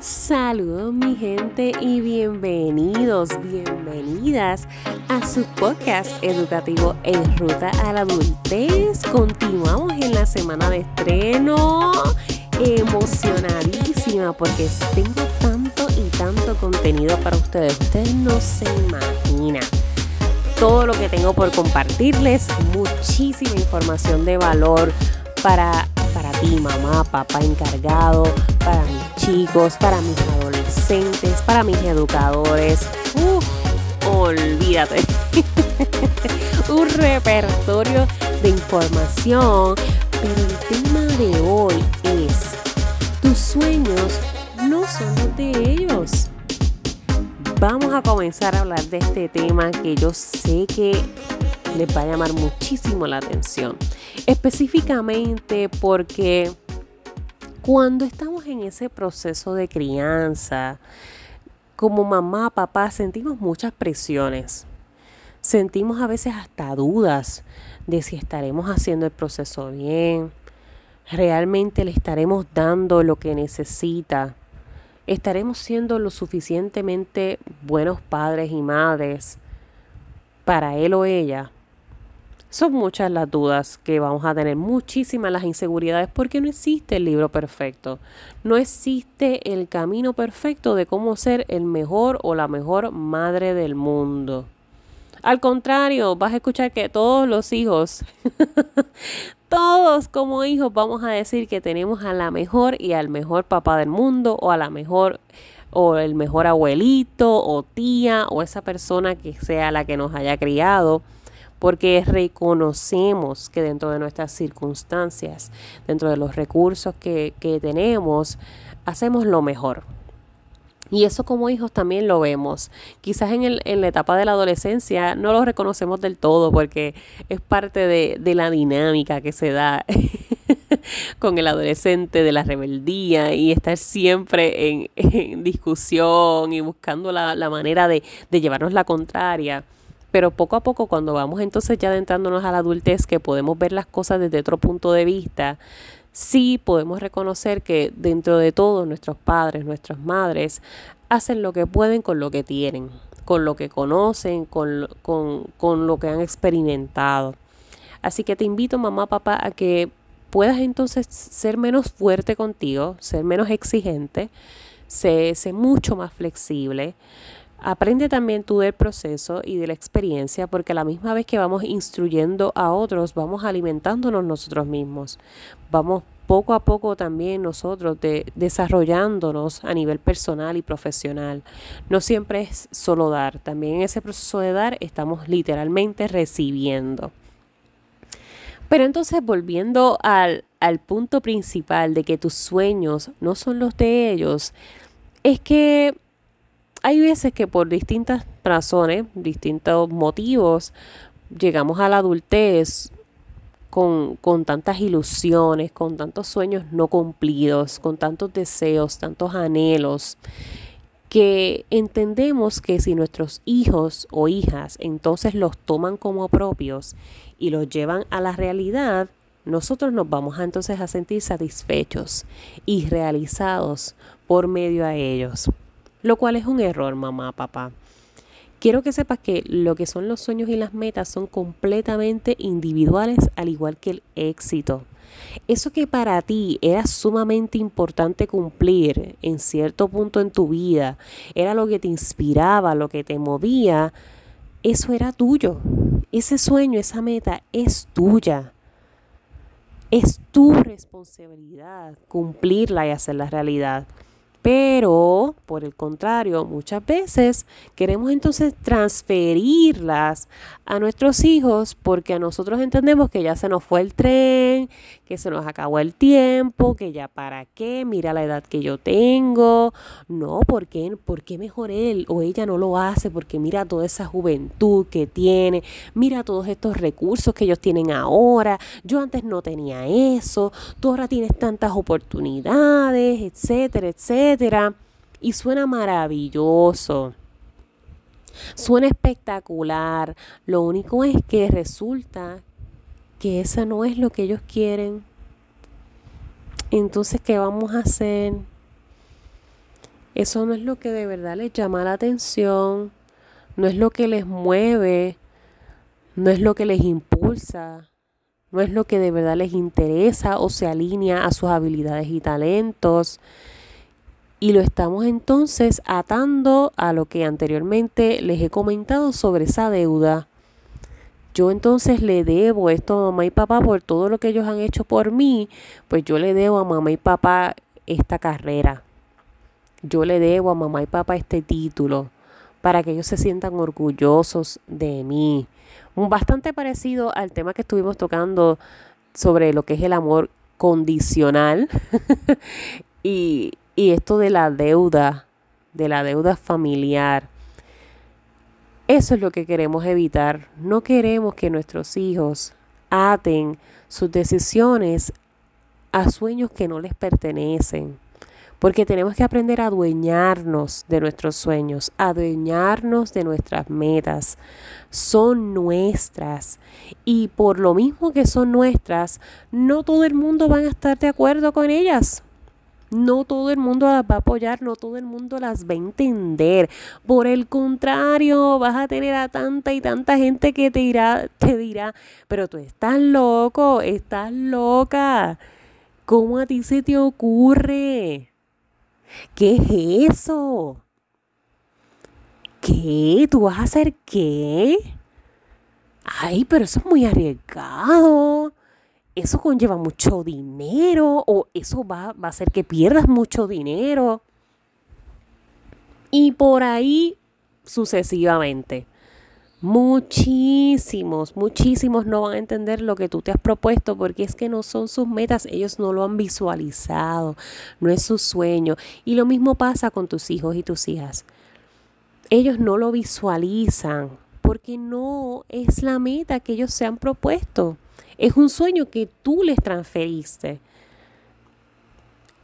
Saludos mi gente y bienvenidos, bienvenidas a su podcast educativo en Ruta a la Adultez. Continuamos en la semana de estreno, emocionadísima porque tengo tanto y tanto contenido para ustedes. Ustedes no se imaginan todo lo que tengo por compartirles, muchísima información de valor para ti, mamá, papá encargado, para mis chicos, para mis adolescentes, para mis educadores. Olvídate. Un repertorio de información. Pero el tema de hoy es: tus sueños no son los de ellos. Vamos a comenzar a hablar de este tema que yo sé que les va a llamar muchísimo la atención. Específicamente porque cuando estamos en ese proceso de crianza, como mamá, papá, sentimos muchas presiones. Sentimos a veces hasta dudas de si estaremos haciendo el proceso bien, realmente le estaremos dando lo que necesita, estaremos siendo lo suficientemente buenos padres y madres para él o ella. Son muchas las dudas que vamos a tener, muchísimas las inseguridades, porque no existe el libro perfecto. No existe el camino perfecto de cómo ser el mejor o la mejor madre del mundo. Al contrario, vas a escuchar que todos los hijos, todos como hijos vamos a decir que tenemos a la mejor y al mejor papá del mundo, o a la mejor o el mejor abuelito o tía o esa persona que sea la que nos haya criado. Porque reconocemos que dentro de nuestras circunstancias, dentro de los recursos que tenemos, hacemos lo mejor. Y eso como hijos también lo vemos. Quizás en la etapa de la adolescencia no lo reconocemos del todo porque es parte de la dinámica que se da con el adolescente, de la rebeldía y estar siempre en discusión y buscando la manera de llevarnos la contraria. Pero poco a poco, cuando vamos entonces ya adentrándonos a la adultez, que podemos ver las cosas desde otro punto de vista, sí podemos reconocer que dentro de todo nuestros padres, nuestras madres, hacen lo que pueden con lo que tienen, con lo que conocen, con lo que han experimentado. Así que te invito, mamá, papá, a que puedas entonces ser menos fuerte contigo, ser menos exigente, ser mucho más flexible. Aprende también tú del proceso y de la experiencia, porque a la misma vez que vamos instruyendo a otros, vamos alimentándonos nosotros mismos. Vamos poco a poco también nosotros desarrollándonos a nivel personal y profesional. No siempre es solo dar, también en ese proceso de dar estamos literalmente recibiendo. Pero entonces, volviendo al punto principal de que tus sueños no son los de ellos, es que hay veces que por distintas razones, distintos motivos, llegamos a la adultez con tantas ilusiones, con tantos sueños no cumplidos, con tantos deseos, tantos anhelos, que entendemos que si nuestros hijos o hijas entonces los toman como propios y los llevan a la realidad, nosotros nos vamos a, entonces a sentir satisfechos y realizados por medio a ellos. Lo cual es un error, mamá, papá. Quiero que sepas que lo que son los sueños y las metas son completamente individuales, al igual que el éxito. Eso que para ti era sumamente importante cumplir en cierto punto en tu vida, era lo que te inspiraba, lo que te movía, eso era tuyo. Ese sueño, esa meta es tuya. Es tu responsabilidad cumplirla y hacerla realidad. Pero, por el contrario, muchas veces queremos entonces transferirlas a nuestros hijos porque a nosotros entendemos que ya se nos fue el tren, que se nos acabó el tiempo, que ya para qué, mira la edad que yo tengo. No, ¿por qué mejor él o ella no lo hace? Porque mira toda esa juventud que tiene, mira todos estos recursos que ellos tienen ahora. Yo antes no tenía eso, tú ahora tienes tantas oportunidades, etcétera, etcétera. Y suena maravilloso, suena espectacular. Lo único es que resulta que eso no es lo que ellos quieren. Entonces, ¿qué vamos a hacer? Eso no es lo que de verdad les llama la atención, no es lo que les mueve, no es lo que les impulsa, no es lo que de verdad les interesa o se alinea a sus habilidades y talentos. Y lo estamos entonces atando a lo que anteriormente les he comentado sobre esa deuda. Yo entonces le debo esto a mamá y papá por todo lo que ellos han hecho por mí, pues yo le debo a mamá y papá esta carrera. Yo le debo a mamá y papá este título para que ellos se sientan orgullosos de mí. Bastante parecido al tema que estuvimos tocando sobre lo que es el amor condicional y esto de la deuda familiar. Eso es lo que queremos evitar. No queremos que nuestros hijos aten sus decisiones a sueños que no les pertenecen. Porque tenemos que aprender a adueñarnos de nuestros sueños, adueñarnos de nuestras metas. Son nuestras. Y por lo mismo que son nuestras, no todo el mundo va a estar de acuerdo con ellas. No todo el mundo las va a apoyar, no todo el mundo las va a entender. Por el contrario, vas a tener a tanta y tanta gente que te dirá, pero tú estás loco, estás loca. ¿Cómo a ti se te ocurre? ¿Qué es eso? ¿Qué? ¿Tú vas a hacer qué? Ay, pero eso es muy arriesgado. Eso conlleva mucho dinero o eso va a hacer que pierdas mucho dinero. Y por ahí sucesivamente. Muchísimos no van a entender lo que tú te has propuesto porque es que no son sus metas, ellos no lo han visualizado, no es su sueño. Y lo mismo pasa con tus hijos y tus hijas. Ellos no lo visualizan porque no es la meta que ellos se han propuesto. Es un sueño que tú les transferiste.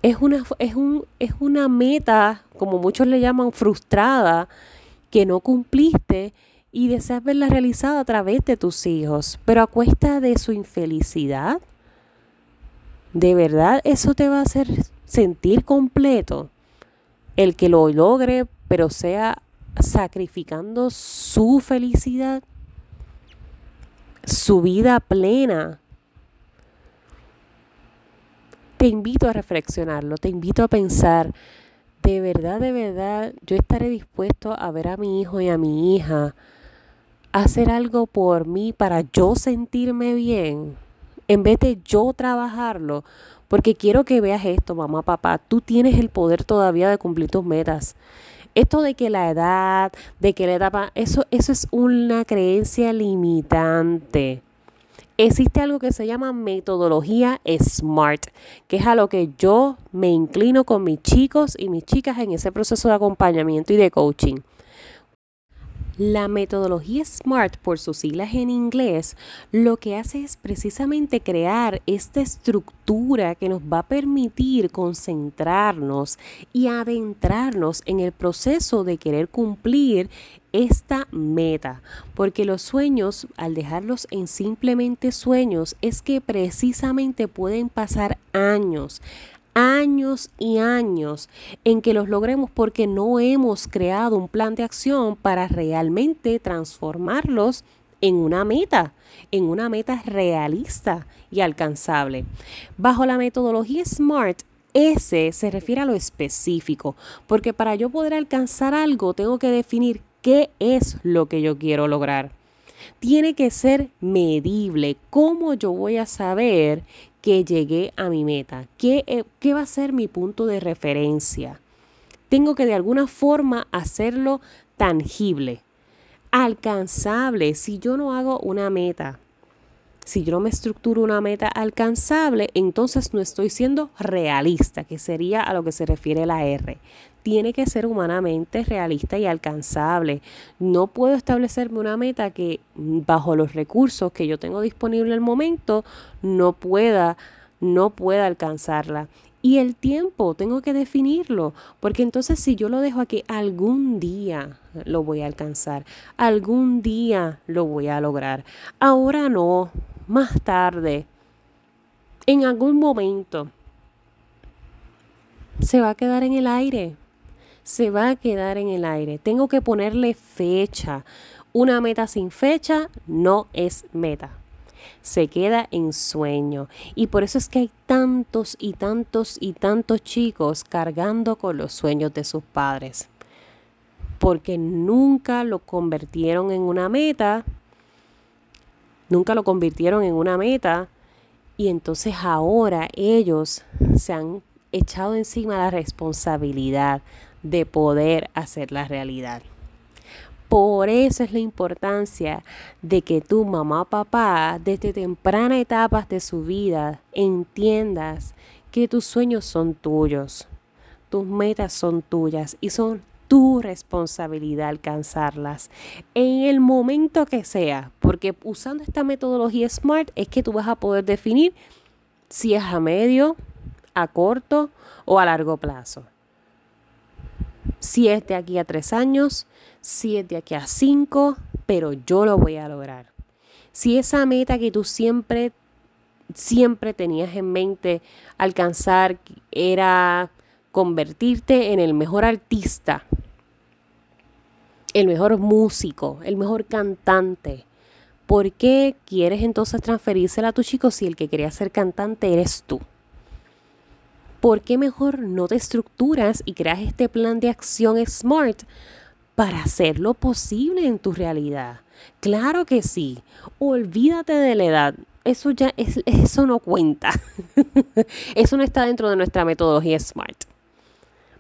Es una meta, como muchos le llaman, frustrada, que no cumpliste. Y deseas verla realizada a través de tus hijos, pero a cuesta de su infelicidad. ¿De verdad eso te va a hacer sentir completo? El que lo logre, pero sea sacrificando su felicidad, su vida plena. Te invito a reflexionarlo, te invito a pensar, de verdad, yo estaré dispuesto a ver a mi hijo y a mi hija hacer algo por mí para yo sentirme bien, en vez de yo trabajarlo, porque quiero que veas esto, mamá, papá, tú tienes el poder todavía de cumplir tus metas. Esto de que la edad, de que la etapa, eso es una creencia limitante. Existe algo que se llama metodología SMART, que es a lo que yo me inclino con mis chicos y mis chicas en ese proceso de acompañamiento y de coaching. La metodología SMART, por sus siglas en inglés, lo que hace es precisamente crear esta estructura que nos va a permitir concentrarnos y adentrarnos en el proceso de querer cumplir esta meta, porque los sueños, al dejarlos en simplemente sueños, es que precisamente pueden pasar años y años en que los logremos porque no hemos creado un plan de acción para realmente transformarlos en una meta realista y alcanzable. Bajo la metodología SMART, S se refiere a lo específico, porque para yo poder alcanzar algo tengo que definir qué es lo que yo quiero lograr. Tiene que ser medible. ¿Cómo yo voy a saber que llegué a mi meta? ¿Qué va a ser mi punto de referencia? Tengo que de alguna forma hacerlo tangible, alcanzable. Si yo no hago una meta, si yo no me estructuro una meta alcanzable, entonces no estoy siendo realista, que sería a lo que se refiere la R. Tiene que ser humanamente realista y alcanzable. No puedo establecerme una meta que bajo los recursos que yo tengo disponible al momento no pueda alcanzarla. Y el tiempo tengo que definirlo, porque entonces si yo lo dejo a que algún día lo voy a alcanzar, algún día lo voy a lograr, ahora no, más tarde, en algún momento, se va a quedar en el aire. se va a quedar en el aire. Tengo que ponerle fecha. Una meta sin fecha no es meta. Se queda en sueño. Y por eso es que hay tantos y tantos y tantos chicos cargando con los sueños de sus padres. Porque nunca lo convirtieron en una meta. Y entonces ahora ellos se han echado encima la responsabilidad de poder hacer la realidad. Por eso es la importancia de que tu mamá o papá, desde tempranas etapas de su vida, entiendas que tus sueños son tuyos, tus metas son tuyas y son tu responsabilidad alcanzarlas en el momento que sea, porque usando esta metodología SMART es que tú vas a poder definir si es a medio, a corto o a largo plazo. Si es de aquí a 3 años, si es de aquí a 5, pero yo lo voy a lograr. Si esa meta que tú siempre tenías en mente alcanzar era convertirte en el mejor artista, el mejor músico, el mejor cantante. ¿Por qué quieres entonces transferírsela a tu chico si el que quería ser cantante eres tú? ¿Por qué mejor no te estructuras y creas este plan de acción SMART para hacerlo posible en tu realidad? Claro que sí. Olvídate de la edad. Eso no cuenta. Eso no está dentro de nuestra metodología SMART.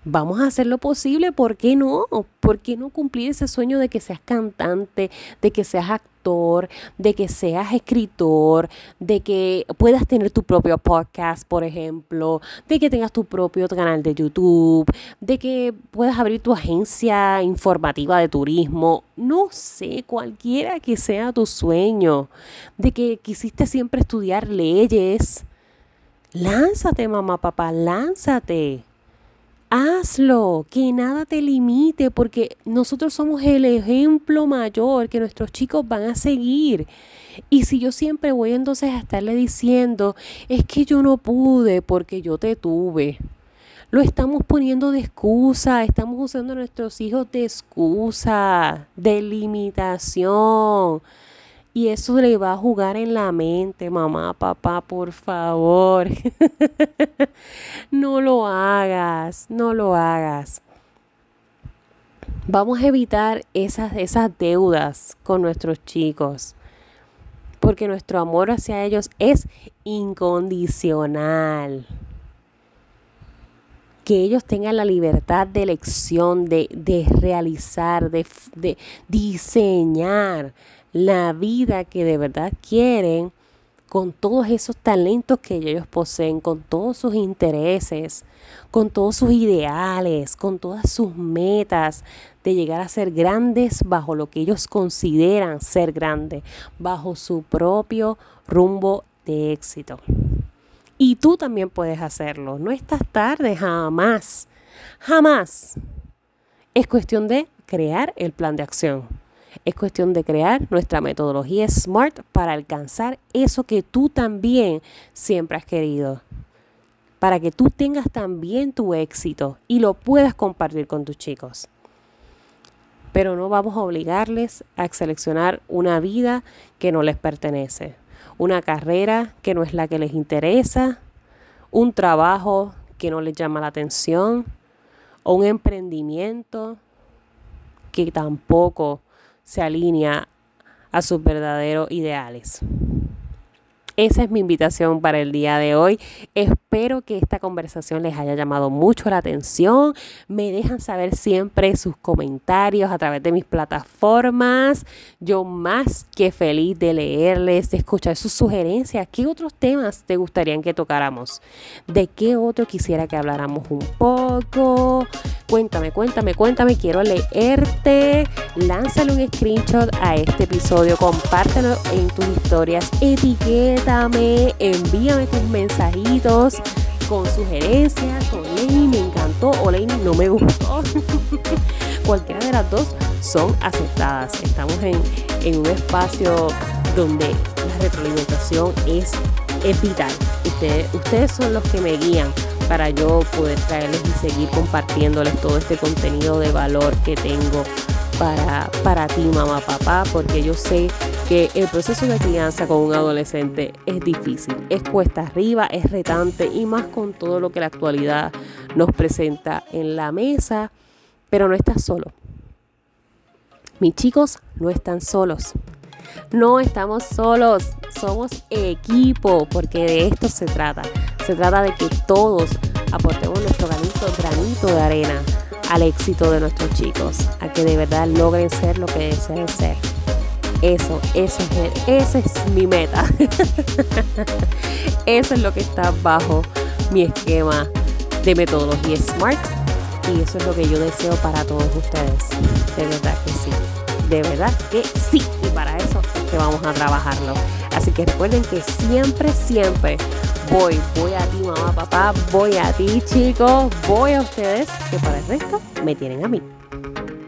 Vamos a hacer lo posible, ¿por qué no? ¿Por qué no cumplir ese sueño de que seas cantante, de que seas actor, de que seas escritor, de que puedas tener tu propio podcast, por ejemplo, de que tengas tu propio canal de YouTube, de que puedas abrir tu agencia informativa de turismo? No sé, cualquiera que sea tu sueño, de que quisiste siempre estudiar leyes. Lánzate, mamá, papá, lánzate. Hazlo, que nada te limite, porque nosotros somos el ejemplo mayor que nuestros chicos van a seguir. Y si yo siempre voy entonces a estarle diciendo, es que yo no pude porque yo te tuve. Lo estamos poniendo de excusa, estamos usando a nuestros hijos de excusa, de limitación. Y eso le va a jugar en la mente, mamá, papá, por favor. No lo hagas, no lo hagas. Vamos a evitar esas deudas con nuestros chicos, porque nuestro amor hacia ellos es incondicional. Que ellos tengan la libertad de elección, de realizar, de diseñar la vida que de verdad quieren, con todos esos talentos que ellos poseen, con todos sus intereses, con todos sus ideales, con todas sus metas de llegar a ser grandes bajo lo que ellos consideran ser grandes, bajo su propio rumbo de éxito. Y tú también puedes hacerlo. No estás tarde, jamás. Jamás. Es cuestión de crear el plan de acción. Es cuestión de crear nuestra metodología SMART para alcanzar eso que tú también siempre has querido. Para que tú tengas también tu éxito y lo puedas compartir con tus chicos. Pero no vamos a obligarles a seleccionar una vida que no les pertenece. Una carrera que no es la que les interesa, un trabajo que no les llama la atención o un emprendimiento que tampoco se alinea a sus verdaderos ideales. Esa es mi invitación para el día de hoy. Espero que esta conversación les haya llamado mucho la atención. Me dejan saber siempre sus comentarios a través de mis plataformas. Yo más que feliz de leerles, de escuchar sus sugerencias. ¿Qué otros temas te gustaría que tocáramos? ¿De qué otro quisiera que habláramos un poco? Cuéntame. Quiero leerte. Lánzale un screenshot a este episodio. Compártelo en tus historias. Etiqueta. Envíame tus mensajitos con sugerencias, con Lady me encantó o Lady no me gustó. Cualquiera de las dos son aceptadas. Estamos en un espacio donde la retroalimentación es vital. Ustedes son los que me guían para yo poder traerles y seguir compartiéndoles todo este contenido de valor que tengo para ti, mamá, papá, porque yo sé que el proceso de crianza con un adolescente es difícil, es cuesta arriba, es retante, y más con todo lo que la actualidad nos presenta en la mesa. Pero no estás solo. Mis chicos no están solos. No estamos solos, somos equipo, porque de esto se trata. Se trata de que todos aportemos nuestro granito de arena al éxito de nuestros chicos, a que de verdad logren ser lo que desean ser. Esa es mi meta. Eso es lo que está bajo mi esquema de metodología SMART, y eso es lo que yo deseo para todos ustedes. De verdad que sí. De verdad que sí, y para eso es que vamos a trabajarlo. Así que recuerden que siempre, siempre voy a ti, mamá, papá, voy a ti, chicos, voy a ustedes, que para el resto me tienen a mí.